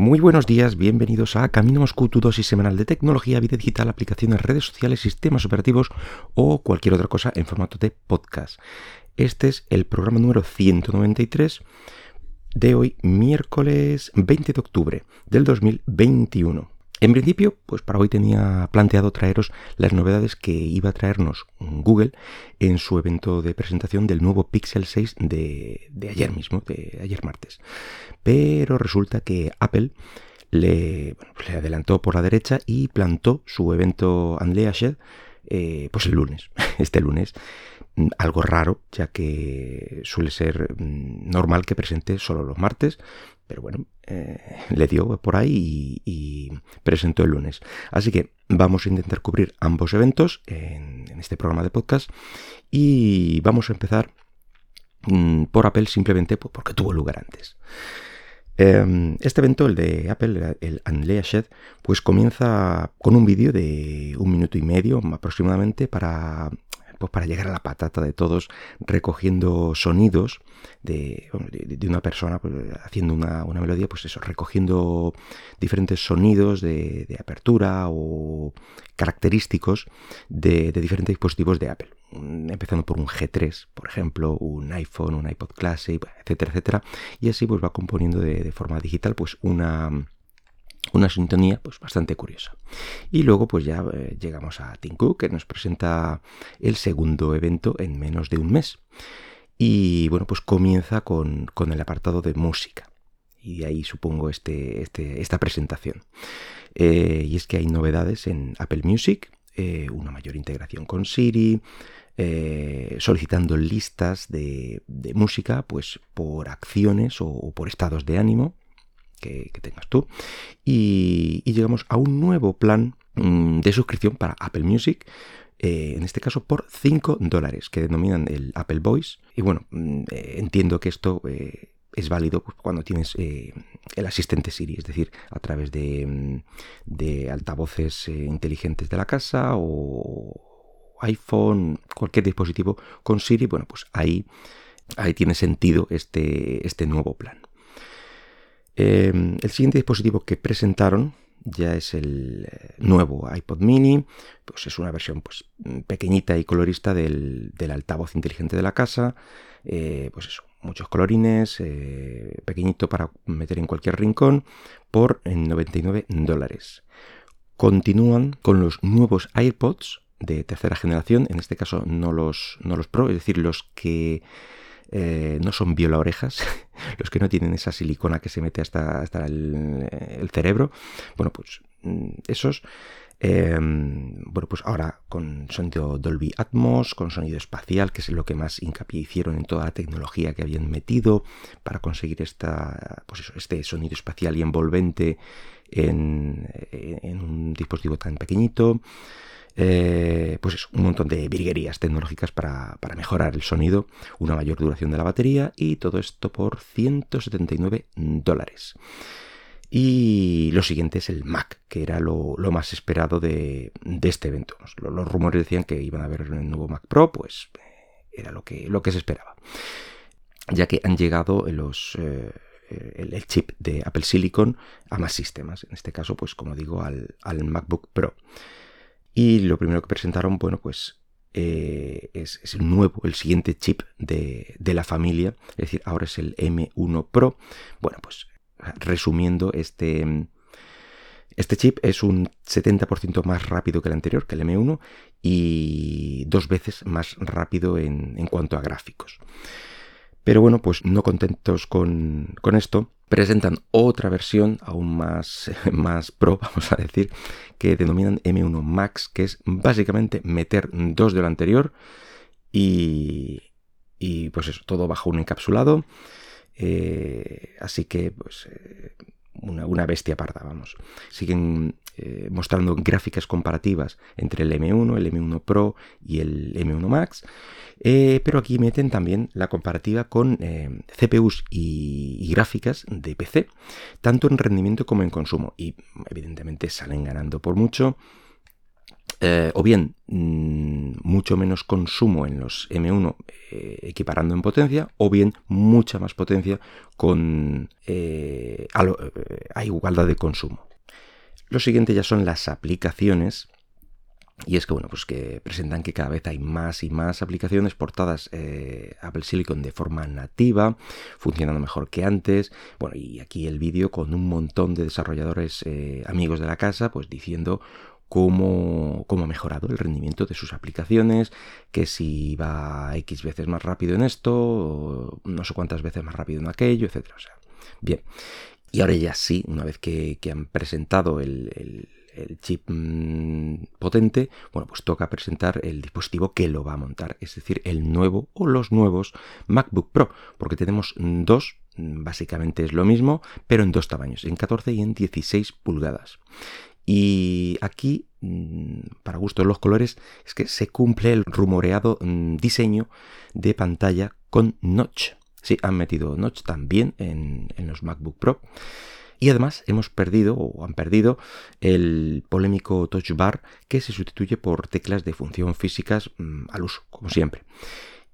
Muy buenos días, bienvenidos a Caminos Q, tu dosis semanal de tecnología, vida digital, aplicaciones, redes sociales, sistemas operativos o cualquier otra cosa en formato de podcast. Este es el programa número 193 de hoy, miércoles 20 de octubre del 2021. En principio, pues para hoy tenía planteado traeros las novedades que iba a traernos Google en su evento de presentación del nuevo Pixel 6 de ayer martes. Pero resulta que Apple le adelantó por la derecha y plantó su evento Unleashed pues el lunes, este lunes. Algo raro, ya que suele ser normal que presente solo los martes, pero bueno, le dio por ahí y presentó el lunes. Así que vamos a intentar cubrir ambos eventos en este programa de podcast y vamos a empezar por Apple simplemente porque tuvo lugar antes. Este evento, el de Apple, el Unleashed, pues comienza con un vídeo de 1 minuto y medio aproximadamente para llegar a la patata de todos, recogiendo sonidos de una persona, pues, haciendo una melodía, pues eso, recogiendo diferentes sonidos de apertura o característicos de diferentes dispositivos de Apple. Empezando por un G3, por ejemplo, un iPhone, un iPod Classic, etcétera, etcétera. Y así pues va componiendo de forma digital pues una sintonía pues bastante curiosa. Y luego pues ya llegamos a Tim Cook, que nos presenta el segundo evento en menos de un mes. Y bueno, pues comienza con el apartado de música. Y de ahí supongo esta presentación. Y es que hay novedades en Apple Music, una mayor integración con Siri, solicitando listas de música pues por acciones o por estados de ánimo que tengas tú, y llegamos a un nuevo plan de suscripción para Apple Music, en este caso por $5, que denominan el Apple Voice. Y bueno, entiendo que esto es válido pues cuando tienes el asistente Siri, es decir, a través de altavoces inteligentes de la casa o iPhone, cualquier dispositivo con Siri. Bueno, pues ahí tiene sentido este nuevo plan. El siguiente dispositivo que presentaron ya es el nuevo iPod Mini. Pues es una versión pues pequeñita y colorista del altavoz inteligente de la casa. Pues eso, muchos colorines, pequeñito para meter en cualquier rincón, por $99. Continúan con los nuevos AirPods de tercera generación, en este caso no los Pro, es decir, los que no son viola-orejas, los que no tienen esa silicona que se mete hasta el cerebro. Bueno, pues esos, ahora con sonido Dolby Atmos, con sonido espacial, que es lo que más hincapié hicieron en toda la tecnología que habían metido para conseguir este sonido espacial y envolvente en un dispositivo tan pequeñito. Pues es un montón de virguerías tecnológicas para mejorar el sonido, una mayor duración de la batería, y todo esto por $179. Y lo siguiente es el Mac, que era lo más esperado de este evento. Los rumores decían que iban a haber el nuevo Mac Pro, pues era lo que se esperaba, ya que han llegado el chip de Apple Silicon a más sistemas, en este caso, pues como digo, al MacBook Pro. Y lo primero que presentaron, bueno, pues es el siguiente chip de la familia, es decir, ahora es el M1 Pro. Bueno, pues resumiendo, este chip es un 70% más rápido que el anterior, que el M1, y 2 veces más rápido en cuanto a gráficos. Pero bueno, pues no contentos con esto, presentan otra versión aún más pro, vamos a decir, que denominan M1 Max, que es básicamente meter 2 de lo anterior y pues eso, todo bajo un encapsulado. Así que pues una bestia parda, vamos. Siguen mostrando gráficas comparativas entre el M1, el M1 Pro y el M1 Max, pero aquí meten también la comparativa con CPUs y gráficas de PC, tanto en rendimiento como en consumo, y evidentemente salen ganando por mucho. o bien mucho menos consumo en los M1 equiparando en potencia, o bien mucha más potencia con a igualdad de consumo. Lo siguiente ya son las aplicaciones, y es que bueno, pues que presentan que cada vez hay más y más aplicaciones portadas Apple Silicon de forma nativa, funcionando mejor que antes. Bueno, y aquí el vídeo con un montón de desarrolladores amigos de la casa, pues diciendo cómo ha mejorado el rendimiento de sus aplicaciones, que si va X veces más rápido en esto, o no sé cuántas veces más rápido en aquello, etcétera. O sea, bien, y ahora ya sí, una vez que han presentado el chip potente, bueno, pues toca presentar el dispositivo que lo va a montar, es decir, el nuevo o los nuevos MacBook Pro, porque tenemos dos, básicamente es lo mismo, pero en dos tamaños, en 14 y en 16 pulgadas. Y aquí, para gusto de los colores, es que se cumple el rumoreado diseño de pantalla con notch. Sí, han metido notch también en los MacBook Pro. Y además hemos perdido, o han perdido, el polémico Touch Bar, que se sustituye por teclas de función físicas al uso, como siempre.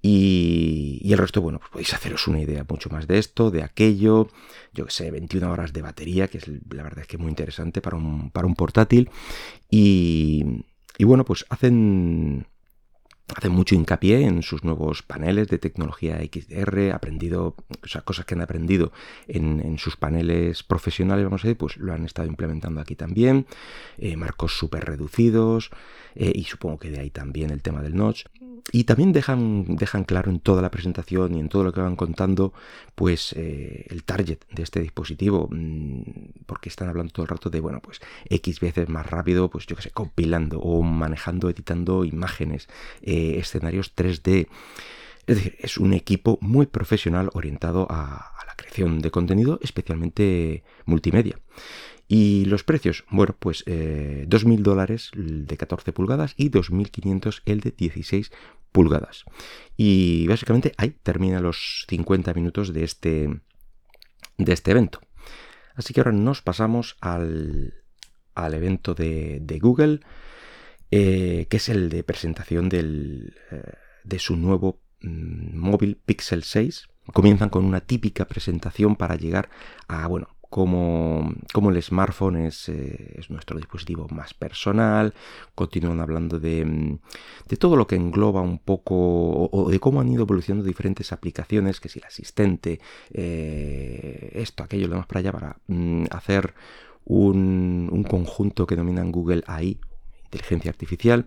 Y el resto, bueno, pues podéis haceros una idea mucho más de esto, de aquello, yo que sé, 21 horas de batería, que es la verdad es que es muy interesante para un portátil. Y bueno, pues hacen mucho hincapié en sus nuevos paneles de tecnología XDR, o sea, cosas que han aprendido en sus paneles profesionales, vamos a decir, pues lo han estado implementando aquí también, marcos súper reducidos, y supongo que de ahí también el tema del notch. Y también dejan claro en toda la presentación y en todo lo que van contando, pues el target de este dispositivo, porque están hablando todo el rato de, bueno, pues X veces más rápido, pues yo que sé, compilando o manejando, editando imágenes, escenarios 3D. Es decir, es un equipo muy profesional orientado a la creación de contenido, especialmente multimedia. Y los precios, bueno, pues $2.000 el de 14 pulgadas y $2.500 el de 16 pulgadas. Y básicamente ahí termina los 50 minutos de este evento. Así que ahora nos pasamos al evento de Google, que es el de presentación de su nuevo móvil Pixel 6. Comienzan con una típica presentación para llegar a, bueno, como el smartphone es nuestro dispositivo más personal. Continúan hablando de todo lo que engloba un poco, o de cómo han ido evolucionando diferentes aplicaciones, que si el asistente, esto, aquello, lo más para allá, para hacer un conjunto que denominan Google AI, inteligencia artificial,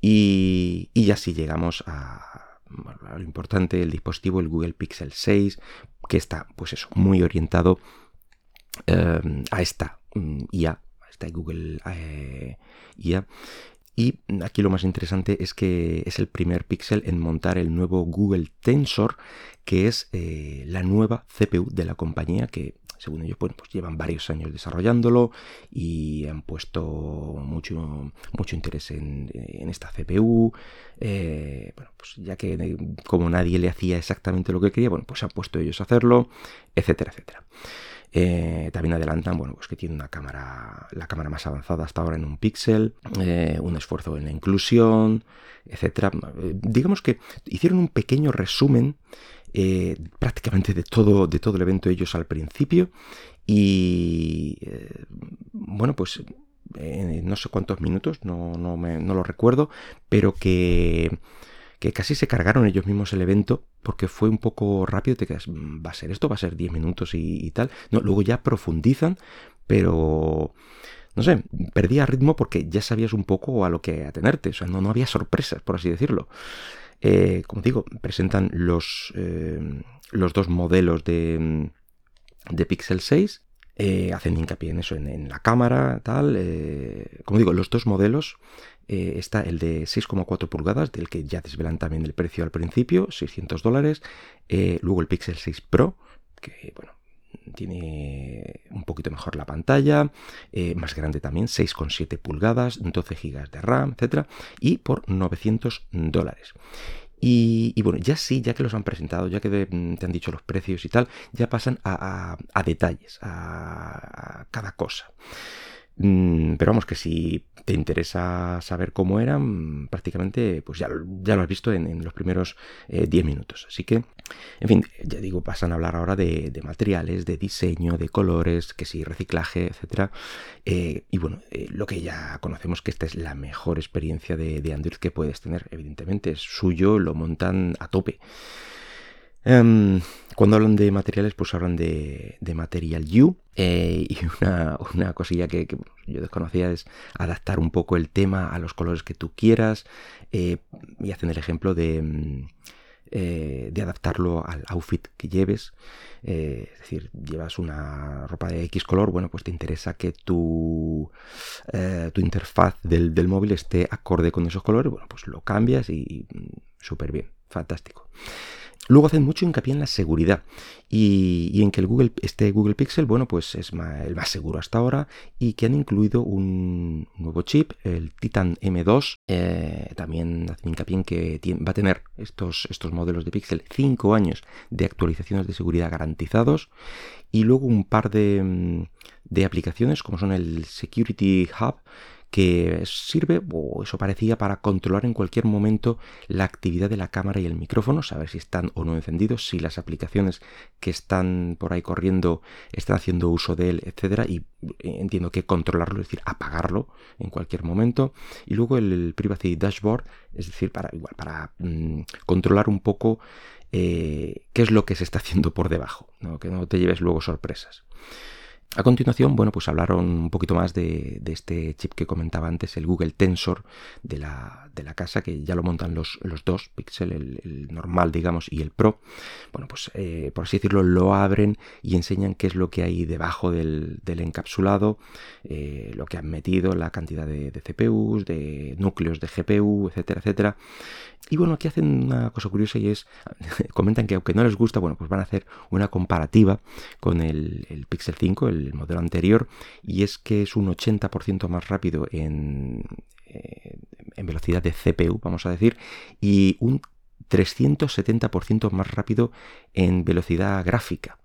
y ya sí llegamos a, bueno, lo importante, el dispositivo, el Google Pixel 6, que está, pues eso, muy orientado a esta IA, a esta Google IA. Y aquí lo más interesante es que es el primer Pixel en montar el nuevo Google Tensor, que es la nueva CPU de la compañía, que según ellos, bueno, pues llevan varios años desarrollándolo y han puesto mucho interés en esta CPU. Bueno, pues ya que como nadie le hacía exactamente lo que quería, bueno, pues se han puesto ellos a hacerlo, etcétera, etcétera. También adelantan, bueno, pues que tiene la cámara más avanzada hasta ahora en un Pixel, un esfuerzo en la inclusión, etcétera. Digamos que hicieron un pequeño resumen prácticamente de todo el evento ellos al principio, y bueno, pues no sé cuántos minutos, no lo recuerdo, pero que casi se cargaron ellos mismos el evento, porque fue un poco rápido, te quedas, va a ser 10 minutos y tal. No, luego ya profundizan, pero no sé, perdía ritmo porque ya sabías un poco a lo que atenerte, o sea, no había sorpresas, por así decirlo. Como digo, presentan los dos modelos de Pixel 6, hacen hincapié en eso, en la cámara, tal. Como digo, los dos modelos. Está el de 6,4 pulgadas, del que ya desvelan también el precio al principio, $600. Luego el Pixel 6 Pro, que bueno, tiene un poquito mejor la pantalla, más grande también, 6,7 pulgadas, 12 GB de RAM, etcétera, y por $900. Y bueno, ya sí, ya que los han presentado, ya que te han dicho los precios y tal, ya pasan a detalles, a cada cosa. Pero vamos, que si te interesa saber cómo eran, prácticamente pues ya lo has visto en los primeros 10 minutos. Así que, en fin, ya digo, pasan a hablar ahora de materiales, de diseño, de colores, que si reciclaje, etcétera. Y bueno, lo que ya conocemos, que esta es la mejor experiencia de Android que puedes tener, evidentemente. Es suyo, lo montan a tope. Cuando hablan de materiales, pues hablan de Material You, y una cosilla que yo desconocía es adaptar un poco el tema a los colores que tú quieras, y hacen el ejemplo de adaptarlo al outfit que lleves, es decir, llevas una ropa de X color, bueno, pues te interesa que tu interfaz del móvil esté acorde con esos colores, bueno, pues lo cambias y súper bien, fantástico. Luego hacen mucho hincapié en la seguridad y en que este Google Pixel, bueno, pues es el más seguro hasta ahora, y que han incluido un nuevo chip, el Titan M2. También hacen hincapié en que va a tener estos modelos de Pixel 5 años de actualizaciones de seguridad garantizados, y luego un par de aplicaciones como son el Security Hub, que sirve, o eso parecía, para controlar en cualquier momento la actividad de la cámara y el micrófono, saber si están o no encendidos, si las aplicaciones que están por ahí corriendo están haciendo uso de él, etcétera, y entiendo que controlarlo, es decir, apagarlo en cualquier momento. Y luego el Privacy Dashboard, es decir, para controlar un poco qué es lo que se está haciendo por debajo, ¿no? Que no te lleves luego sorpresas. A continuación, bueno, pues hablaron un poquito más de este chip que comentaba antes, el Google Tensor de la casa, que ya lo montan los dos, Pixel, el normal, digamos, y el Pro. Bueno, pues por así decirlo, lo abren y enseñan qué es lo que hay debajo del encapsulado, lo que han metido, la cantidad de CPUs, de núcleos de GPU, etcétera, etcétera. Y bueno, aquí hacen una cosa curiosa y es, comentan que aunque no les gusta, bueno, pues van a hacer una comparativa con el Pixel 5, el modelo anterior, y es que es un 80% más rápido en velocidad de CPU, vamos a decir, y un 370% más rápido en velocidad gráfica,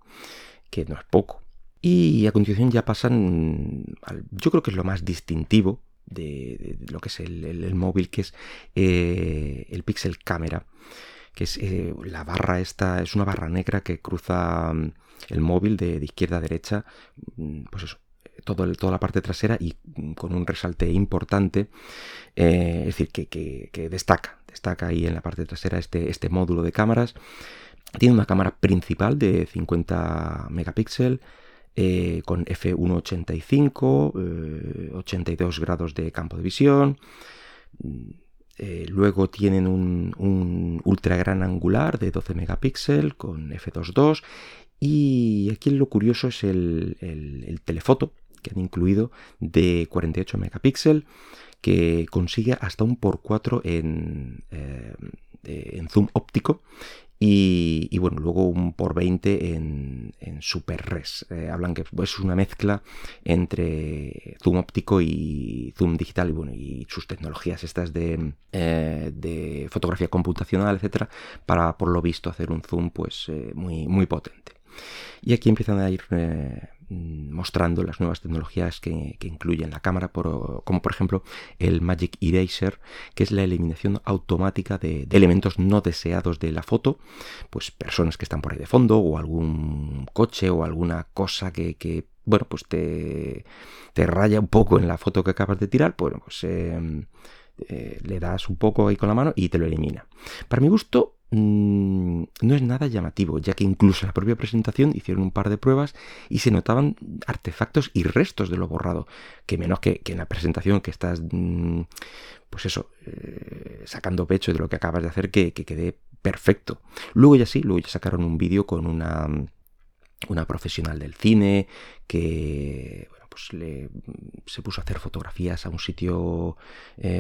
que no es poco. Y a continuación ya pasan, yo creo que es lo más distintivo de lo que es el móvil, que es el Pixel Camera, que es la barra esta, es una barra negra que cruza el móvil de izquierda a derecha, pues eso, toda la parte trasera, y con un resalte importante, es decir, que destaca ahí en la parte trasera este módulo de cámaras. Tiene una cámara principal de 50 megapíxeles, con f1.85, 82 grados de campo de visión. Luego tienen un ultra gran angular de 12 megapíxeles con f2.2, y aquí lo curioso es el telefoto que han incluido de 48 megapíxeles, que consigue hasta un 4x en zoom óptico. Y bueno, luego un 4x20 en super res. Hablan que es una mezcla entre zoom óptico y zoom digital, y bueno, y sus tecnologías estas de fotografía computacional, etcétera, para, por lo visto, hacer un zoom pues muy, muy potente. Y aquí empiezan a ir mostrando las nuevas tecnologías que incluyen la cámara, como por ejemplo el Magic Eraser, que es la eliminación automática de elementos no deseados de la foto, pues personas que están por ahí de fondo, o algún coche, o alguna cosa que bueno, pues te raya un poco en la foto que acabas de tirar, bueno, pues le das un poco ahí con la mano y te lo elimina. Para mi gusto, no es nada llamativo, ya que incluso en la propia presentación hicieron un par de pruebas y se notaban artefactos y restos de lo borrado, que menos que en la presentación, que estás pues eso, sacando pecho de lo que acabas de hacer, que quede perfecto. Luego ya sacaron un vídeo con una profesional del cine que pues se puso a hacer fotografías a un sitio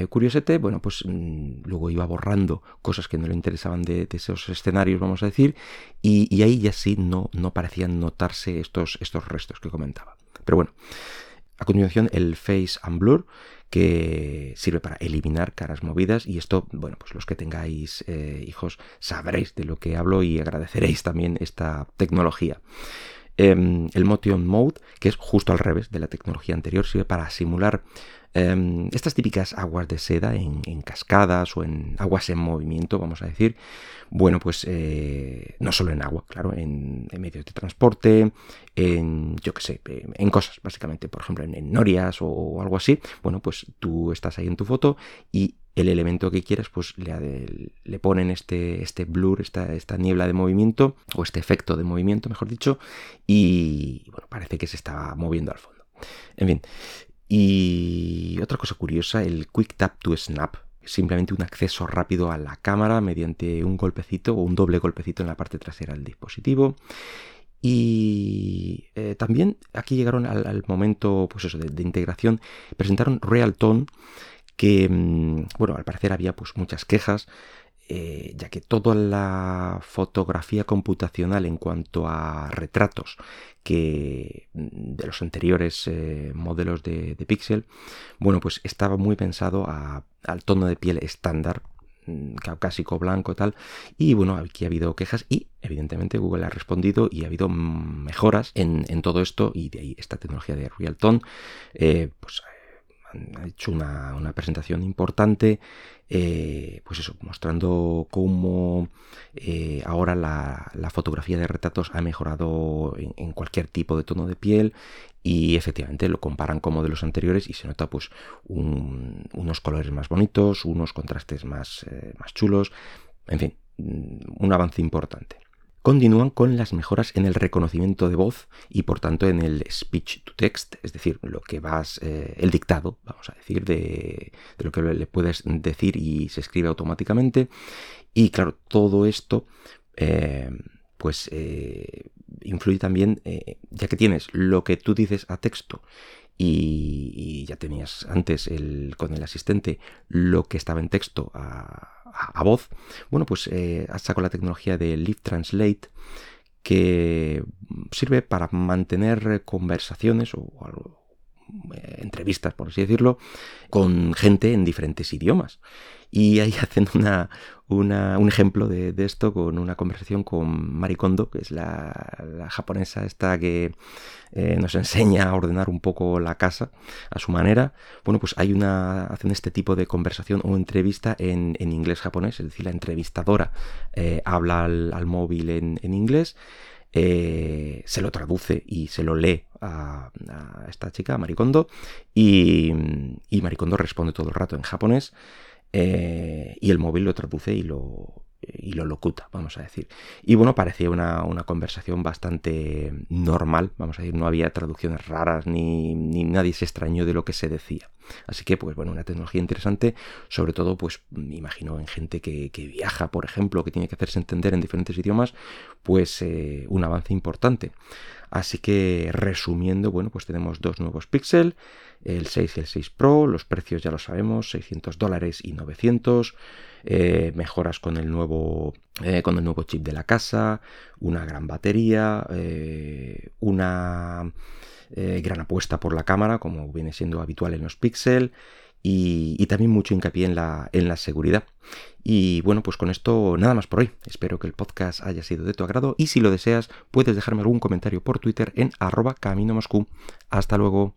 curiosete. Bueno, pues luego iba borrando cosas que no le interesaban de esos escenarios, vamos a decir, y ahí ya sí no parecían notarse estos restos que comentaba. Pero bueno, a continuación el Face and Blur, que sirve para eliminar caras movidas, y esto, bueno, pues los que tengáis hijos sabréis de lo que hablo y agradeceréis también esta tecnología. el Motion Mode, que es justo al revés de la tecnología anterior, sirve para simular estas típicas aguas de seda en cascadas o en aguas en movimiento, vamos a decir. Bueno, pues no solo en agua, claro, en medios de transporte, en, yo qué sé, en cosas, básicamente, por ejemplo, en norias o algo así. Bueno, pues tú estás ahí en tu foto y el elemento que quieras, pues le ponen este blur, esta niebla de movimiento, o este efecto de movimiento, mejor dicho, y bueno, parece que se está moviendo al fondo. En fin, y otra cosa curiosa, el Quick Tap to Snap, simplemente un acceso rápido a la cámara mediante un golpecito o un doble golpecito en la parte trasera del dispositivo. Y también aquí llegaron al momento, pues eso, de integración, presentaron Real Tone, que, bueno, al parecer había pues muchas quejas, ya que toda la fotografía computacional en cuanto a retratos que de los anteriores modelos de Pixel, bueno, pues estaba muy pensado al tono de piel estándar, caucásico, blanco, tal, y bueno, aquí ha habido quejas y evidentemente Google ha respondido y ha habido mejoras en todo esto, y de ahí esta tecnología de Real Tone, pues ha hecho una presentación importante, pues eso, mostrando cómo ahora la fotografía de retratos ha mejorado en cualquier tipo de tono de piel, y efectivamente lo comparan como de los anteriores y se nota pues unos colores más bonitos, unos contrastes más chulos, en fin, un avance importante. Continúan con las mejoras en el reconocimiento de voz y por tanto en el speech to text, es decir, lo que vas, el dictado, vamos a decir, de lo que le puedes decir y se escribe automáticamente. Y claro, todo esto pues influye también, ya que tienes lo que tú dices a texto y ya tenías antes con el asistente lo que estaba en texto a voz. Bueno, pues sacó la tecnología de Live Translate, que sirve para mantener conversaciones o entrevistas, por así decirlo, con gente en diferentes idiomas. Y ahí hacen un ejemplo de esto con una conversación con Marie Kondo, que es la japonesa esta que nos enseña a ordenar un poco la casa a su manera. Bueno, pues hacen este tipo de conversación o entrevista en inglés-japonés, es decir, la entrevistadora habla al móvil en inglés, se lo traduce y se lo lee a esta chica, a Marie Kondo, y Marie Kondo responde todo el rato en japonés, y el móvil lo traduce y lo locuta, vamos a decir. Y bueno, parecía una conversación bastante normal, vamos a decir, no había traducciones raras ni nadie se extrañó de lo que se decía. Así que, pues bueno, una tecnología interesante, sobre todo, pues me imagino en gente que viaja, por ejemplo, que tiene que hacerse entender en diferentes idiomas, pues un avance importante. Así que, resumiendo, bueno, pues tenemos dos nuevos Pixel, el 6 y el 6 Pro, los precios ya lo sabemos, $600 y 900, mejoras con el nuevo chip de la casa, una gran batería, una gran apuesta por la cámara, como viene siendo habitual en los Pixel, y también mucho hincapié en la seguridad. Y bueno, pues con esto nada más por hoy. Espero que el podcast haya sido de tu agrado y si lo deseas puedes dejarme algún comentario por Twitter en @CaminoMoscú. Hasta luego.